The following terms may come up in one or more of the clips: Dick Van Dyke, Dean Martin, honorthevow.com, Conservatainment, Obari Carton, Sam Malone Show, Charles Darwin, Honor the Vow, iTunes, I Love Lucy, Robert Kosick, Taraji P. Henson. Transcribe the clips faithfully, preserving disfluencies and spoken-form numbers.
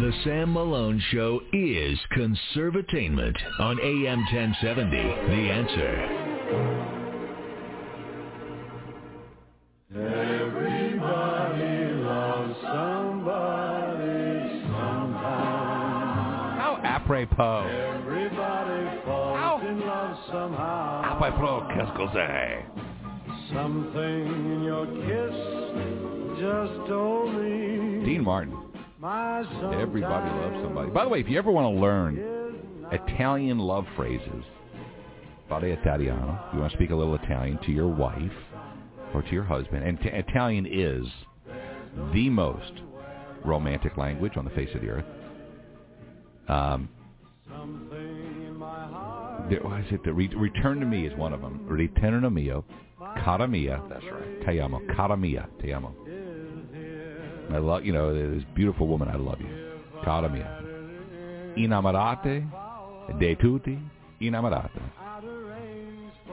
The Sam Malone Show is Conservatainment on A M ten seventy, The Answer. Everybody loves somebody somehow. How apropos. Everybody falls Ow. in love somehow. Apropos, qu'est-ce que c'est? Something in your kiss just told me. Dean Martin. Everybody loves somebody. By the way, if you ever want to learn Italian love phrases, parla italiano, you want to speak a little Italian to your wife or to your husband, and t- Italian is the most romantic language on the face of the earth. Um, there, what is it? The re- Return to me is one of them. Ritorno mio, cara mia. That's right. Te amo, cara mia, te amo. I love, you know, this beautiful woman, I love you. Cara mia. Innamorate de tutti, innamorate.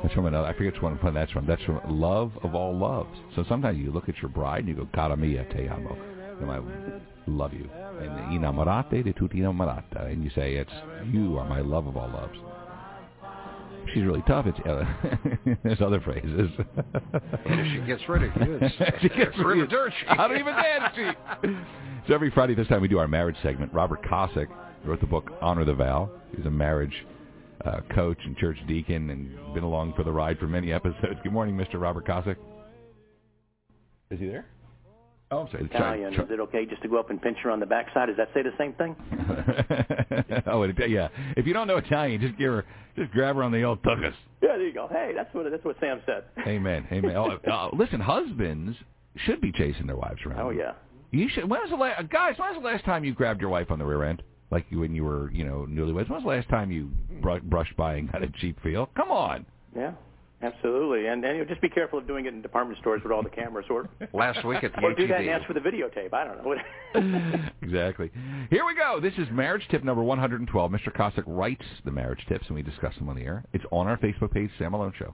That's from another, I forget which one that's from. That's from Love of All Loves. So sometimes you look at your bride and you go, cara mia, te amo. And I love you. And innamorate de tutti, innamorata. And you say, it's you are my love of all loves. She's really tough. It's, uh, there's other phrases. She gets rid of you. She gets rid of dirt. I don't even dance she. So every Friday this time we do our marriage segment. Robert Kosick wrote the book Honor the Vow. He's a marriage uh, coach and church deacon and been along for the ride for many episodes. Good morning, Mister Robert Kosick. Is he there? Oh, I'm sorry. Italian. Is it okay just to go up and pinch her on the backside? Does that say the same thing? Oh, yeah. If you don't know Italian, just give her, just grab her on the old tuchus. Yeah, there you go. Hey, that's what that's what Sam said. Amen. Amen. Oh, uh, listen, husbands should be chasing their wives around. Oh yeah. You should. When was the last, guys? When was the last time you grabbed your wife on the rear end, like you when you were, you know, newlyweds? When was the last time you br- brushed by and got a cheap feel? Come on. Yeah. Absolutely, and, and you know, just be careful of doing it in department stores with all the cameras, or last week at the or do that and ask for the videotape. I don't know. Exactly. Here we go. This is marriage tip number one hundred twelve. Mister Kosick writes the marriage tips, and we discuss them on the air. It's on our Facebook page, Sam Malone Show.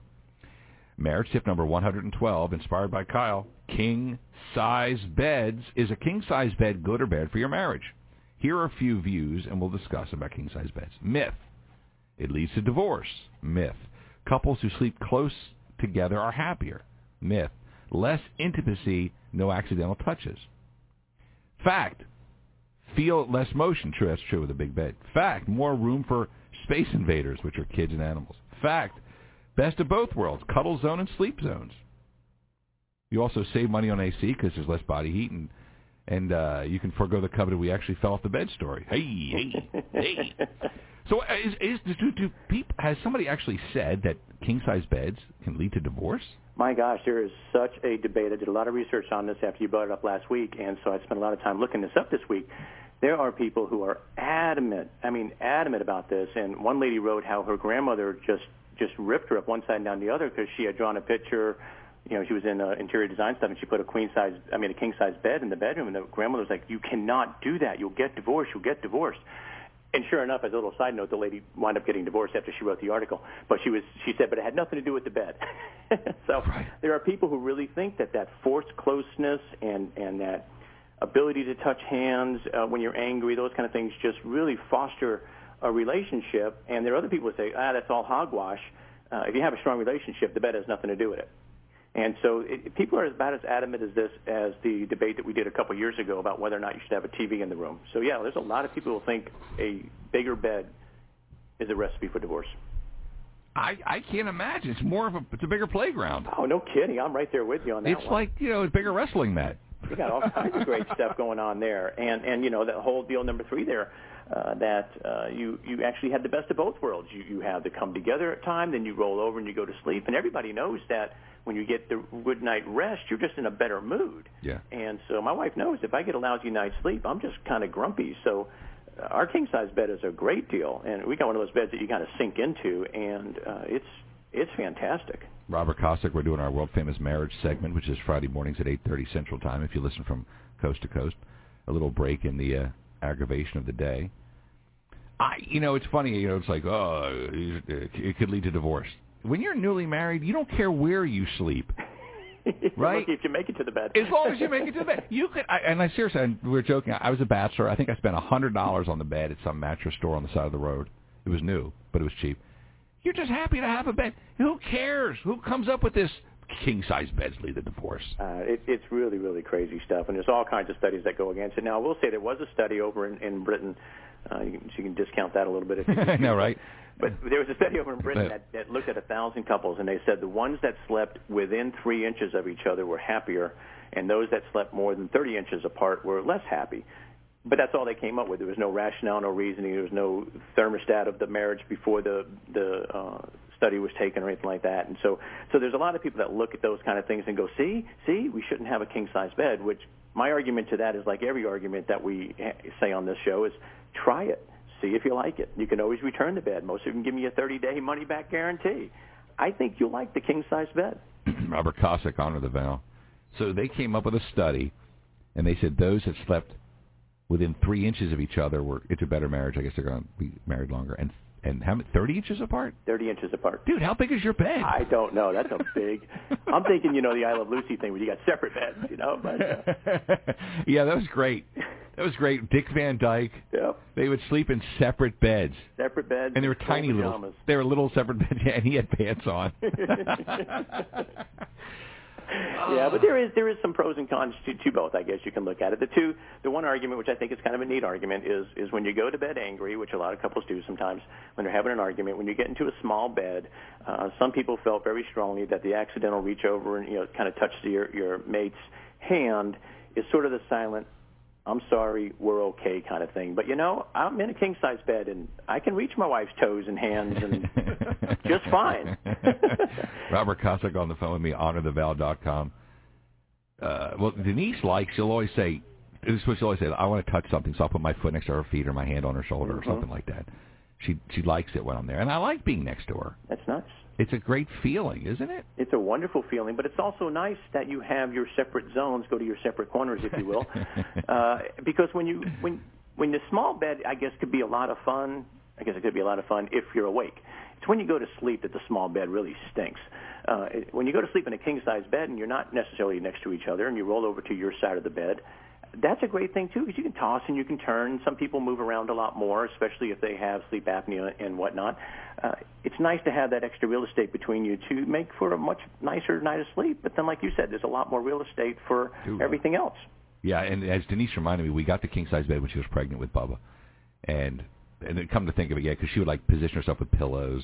Marriage tip number one hundred twelve, inspired by Kyle. King size beds. Is a king size bed good or bad for your marriage? Here are a few views, and we'll discuss about king size beds. Myth. It leads to divorce. Myth. Couples who sleep close together are happier. Myth. Less intimacy, no accidental touches. Fact. Feel less motion. True, that's true with a big bed. Fact. More room for space invaders, which are kids and animals. Fact. Best of both worlds, cuddle zone and sleep zones. You also save money on A C because there's less body heat, and, and uh, you can forego the coveted we actually fell off the bed story. Hey, hey, hey. So is, is, do, do people, has somebody actually said that king-size beds can lead to divorce? My gosh, there is such a debate. I did a lot of research on this after you brought it up last week, and so I spent a lot of time looking this up this week. There are people who are adamant, I mean adamant about this, and one lady wrote how her grandmother just, just ripped her up one side and down the other because she had drawn a picture. You know, she was in uh, interior design stuff, and she put a queen-size, I mean a king-size bed in the bedroom, and the grandmother was like, you cannot do that. You'll get divorced. You'll get divorced. And sure enough, as a little side note, the lady wound up getting divorced after she wrote the article. But she was, she said, but it had nothing to do with the bed. So right. There are people who really think that that forced closeness and, and that ability to touch hands uh, when you're angry, those kind of things just really foster a relationship. And there are other people who say, ah, that's all hogwash. Uh, if you have a strong relationship, the bed has nothing to do with it. And so it, people are about as adamant as this as the debate that we did a couple years ago about whether or not you should have a T V in the room. So, yeah, there's a lot of people who think a bigger bed is a recipe for divorce. I, I can't imagine. It's more of a, it's a bigger playground. Oh, no kidding. I'm right there with you on that it's one. It's like, you know, a bigger wrestling mat. We got all kinds of great stuff going on there. And, and you know, that whole deal number three there. Uh, that uh, you, you actually have the best of both worlds. You, you have the come-together time, then you roll over and you go to sleep. And everybody knows that when you get the good night rest, you're just in a better mood. Yeah. And so my wife knows if I get a lousy night's sleep, I'm just kind of grumpy. So our king-size bed is a great deal. And we got one of those beds that you kind of sink into, and uh, it's it's fantastic. Robert Kosick, we're doing our world-famous marriage segment, which is Friday mornings at eight thirty Central Time, if you listen from coast to coast. A little break in the uh, aggravation of the day. I, you know, it's funny, you know, it's like, oh, it could lead to divorce. When you're newly married, you don't care where you sleep. Right? Lucky if you make it to the bed. As long as you make it to the bed. You could, I, and I seriously, and we were joking, I was a bachelor. I think I spent one hundred dollars on the bed at some mattress store on the side of the road. It was new, but it was cheap. You're just happy to have a bed. Who cares? Who comes up with this? King-size beds lead to divorce. Uh, it, it's really, really crazy stuff, and there's all kinds of studies that go against it. Now, I will say there was a study over in, in Britain. Uh, you, can, so you can discount that a little bit. If you I know, right? But there was a study over in Britain that, that looked at one thousand couples, and they said the ones that slept within three inches of each other were happier, and those that slept more than thirty inches apart were less happy. But that's all they came up with. There was no rationale, no reasoning. There was no thermostat of the marriage before the the uh, study was taken or anything like that. And so, so there's a lot of people that look at those kind of things and go, see, see, we shouldn't have a king-size bed, which my argument to that is like every argument that we say on this show is try it. See if you like it. You can always return the bed. Most of them give me a thirty-day money-back guarantee. I think you'll like the king-size bed. Robert Kosick, Honor the Vow. So they came up with a study, and they said those that slept within three inches of each other were into better marriage. I guess they're going to be married longer. And and how many, thirty inches apart? thirty inches apart. Dude, how big is your bed? I don't know. That's a big. I'm thinking, you know, the I Love Lucy thing where you got separate beds, you know. But, uh... yeah, that was great. That was great. Dick Van Dyke. Yep. They would sleep in separate beds. Separate beds. And they were tiny little. Pajamas. They were little separate beds, and he had pants on. Yeah, but there is there is some pros and cons to, to both, I guess you can look at it. The two, the one argument, which I think is kind of a neat argument, is is when you go to bed angry, which a lot of couples do sometimes when they're having an argument, when you get into a small bed, uh, some people felt very strongly that the accidental reach over and, you know, kind of touch your, your mate's hand is sort of the silent, I'm sorry, we're okay kind of thing. But, you know, I'm in a king-size bed, and I can reach my wife's toes and hands and just fine. Robert Kosick on the phone with me, honor the vow dot com. Uh, well, Denise likes, she'll always say, this is what she'll always say, I want to touch something, so I'll put my foot next to her feet or my hand on her shoulder mm-hmm. or something like that. She she likes it when I'm there, and I like being next to her. That's nice. It's a great feeling, isn't it? It's a wonderful feeling, but it's also nice that you have your separate zones, go to your separate corners, if you will, uh, because when you when when the small bed, I guess, could be a lot of fun. I guess it could be a lot of fun if you're awake. It's when you go to sleep that the small bed really stinks. Uh, it, when you go to sleep in a king-size bed and you're not necessarily next to each other and you roll over to your side of the bed, that's a great thing, too, because you can toss and you can turn. Some people move around a lot more, especially if they have sleep apnea and whatnot. Uh, it's nice to have that extra real estate between you to make for a much nicer night of sleep. But then, like you said, there's a lot more real estate for Dude, everything else. Yeah, and as Denise reminded me, we got the king-size bed when she was pregnant with Bubba. And, and then come to think of it, yeah, because she would, like, position herself with pillows.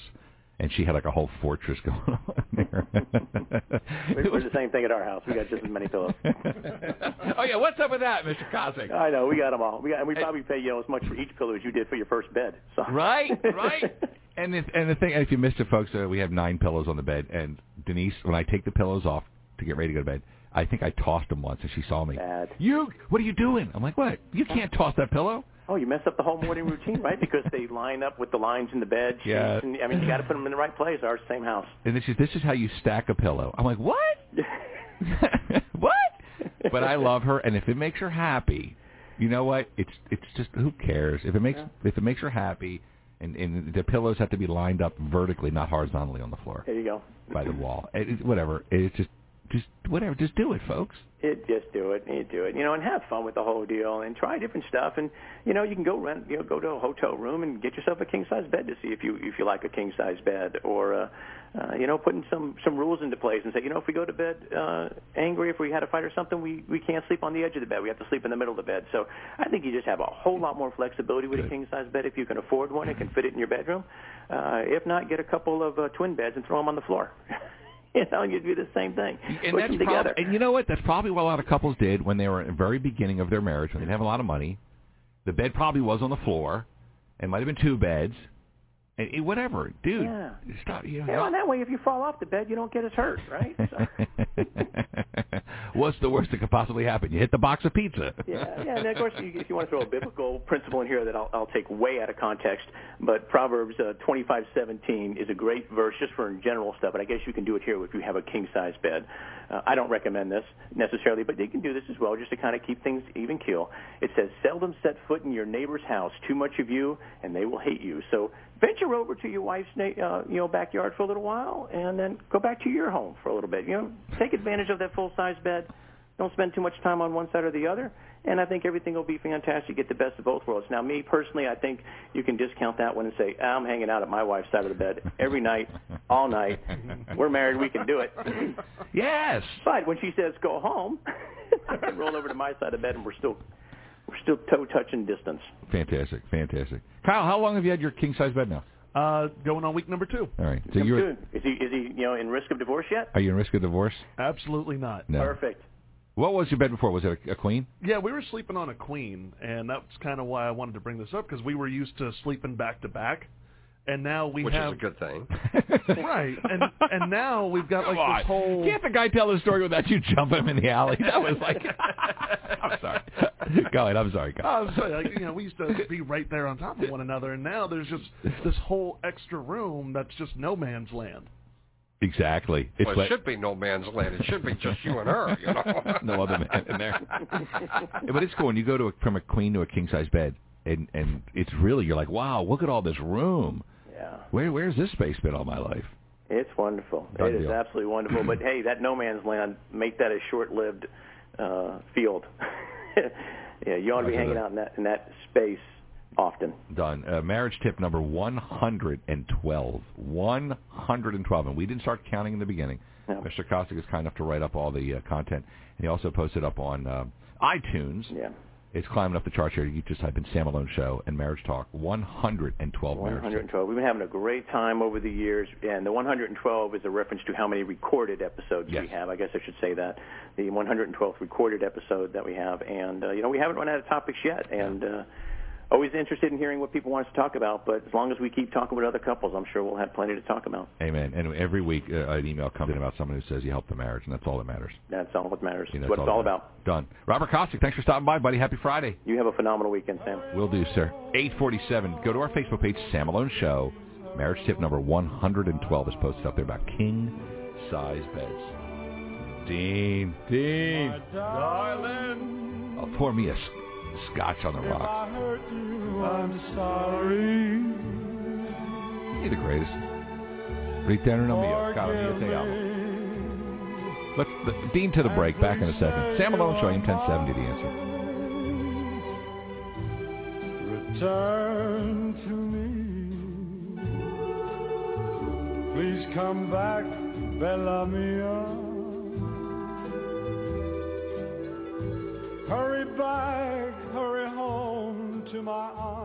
And she had like a whole fortress going on there. It was the same thing at our house. We got just as many pillows. Oh yeah, what's up with that, Mister Kosick? I know we got them all. We got, and we probably pay you know, as much for each pillow as you did for your first bed. So. Right, right. and if, and the thing, if you missed it, folks, uh, we have nine pillows on the bed. And Denise, when I take the pillows off to get ready to go to bed, I think I tossed them once, and she saw me. Bad. You, what are you doing? I'm like, what? You can't toss that pillow. Oh, you mess up the whole morning routine, right? Because they line up with the lines in the bed. Yeah. And, I mean, you got to put them in the right place. Ours, same house. And this is this is how you stack a pillow. I'm like, what? What? But I love her, and if it makes her happy, you know what? It's it's just who cares if it makes yeah. if it makes her happy, and, and the pillows have to be lined up vertically, not horizontally on the floor. There you go. By the wall, it, whatever. It's just. Just whatever, just do it, folks. It, just do it, you do it, you know, and have fun with the whole deal, and try different stuff, and you know, you can go rent, you know, go to a hotel room and get yourself a king size bed to see if you if you like a king size bed, or uh, uh, you know, putting some some rules into place and say, you know, if we go to bed uh, angry, if we had a fight or something, we we can't sleep on the edge of the bed, we have to sleep in the middle of the bed. So I think you just have a whole lot more flexibility with Good. a king size bed if you can afford one and can fit it in your bedroom. Uh, if not, get a couple of uh, twin beds and throw them on the floor. You know, and you'd do the same thing. And, Put that's them together. Prob- and you know what? That's probably what a lot of couples did when they were at the very beginning of their marriage, when they didn't have a lot of money. The bed probably was on the floor. It might have been two beds. And, and whatever. Dude, yeah. stop. You know, yeah, well, that way, if you fall off the bed, you don't get as hurt, right? So. What's the worst that could possibly happen? You hit the box of pizza. yeah, yeah, and of course, if you want to throw a biblical principle in here that I'll, I'll take way out of context, but Proverbs uh, twenty-five seventeen is a great verse just for in general stuff, but I guess you can do it here if you have a king-size bed. Uh, I don't recommend this necessarily, but you can do this as well just to kind of keep things even keel. It says, seldom set foot in your neighbor's house, too much of you, and they will hate you. So venture venture over to your wife's uh, you know, backyard for a little while, and then go back to your home for a little bit. You know, take advantage of that full-size bed. Don't spend too much time on one side or the other, and I think everything will be fantastic. Get the best of both worlds. Now, me personally, I think you can discount that one and say, I'm hanging out at my wife's side of the bed every night, all night. We're married. We can do it. Yes. But when she says go home, I can roll over to my side of the bed, and we're still we're still toe-touching distance. Fantastic, fantastic. Kyle, how long have you had your king-size bed now? Uh, going on week number two. All right. So you're, is he is he you know in risk of divorce yet? Are you in risk of divorce? Absolutely not. No. Perfect. What was your bed before? Was it a, a queen? Yeah, we were sleeping on a queen, and that's kind of why I wanted to bring this up, because we were used to sleeping back-to-back, and now we Which have... Which is a good thing. Right, and and now we've got, like, God. This whole... Can't the guy tell the story without you jumping him in the alley? That was like... I'm sorry. Go ahead, I'm sorry. Go I'm sorry. Like, you know, we used to be right there on top of one another, and now there's just this whole extra room that's just no man's land. Exactly. It's well, it like, should be no man's land. It should be just you and her, you know. No other man in there. But it's cool. When you go to a, from a queen to a king-size bed, and, and it's really, you're like, wow, look at all this room. Yeah. Where Where's this space been all my life? It's wonderful. Done it deal. Is absolutely wonderful. But, hey, that no man's land, make that a short-lived uh, field. Yeah, you ought to be hanging out in that in that space often. Done. Uh, marriage tip number one hundred twelve. one hundred twelve. And we didn't start counting in the beginning. No. Mister Kosick is kind enough to write up all the uh, content. And he also posted up on uh, iTunes. Yeah. It's climbing up the charts here. You just type in Sam Malone Show and Marriage Talk. one hundred twelve marriage one hundred twelve. We've been having a great time over the years, and the one hundred twelve is a reference to how many recorded episodes yes. we have. I guess I should say that. The one hundred twelfth recorded episode that we have. And, uh, you know, we haven't run out of topics yet. And, uh, always interested in hearing what people want us to talk about, but as long as we keep talking with other couples, I'm sure we'll have plenty to talk about. Amen. And every week uh, an email comes in about someone who says you helped the marriage, and that's all that matters. That's all that matters. You know, that's what it's all about. about. Done. Robert Kosick, thanks for stopping by, buddy. Happy Friday. You have a phenomenal weekend, Sam. Will do, sir. eight forty-seven. Go to our Facebook page, Sam Malone Show. Marriage tip number one hundred twelve is posted up there about king-size beds. Dean. Dean. My darling. Oh, pour me a... Scotch on the rocks. If I hurt you, I'm sorry. You're the greatest. Ritorno mio, caro mio, te amo. Let's the, Dean to the break. Back in a second. Sam Malone Show, ten seventy. The answer. Return to me. Please come back, bella mia. Hurry back, hurry home to my arms.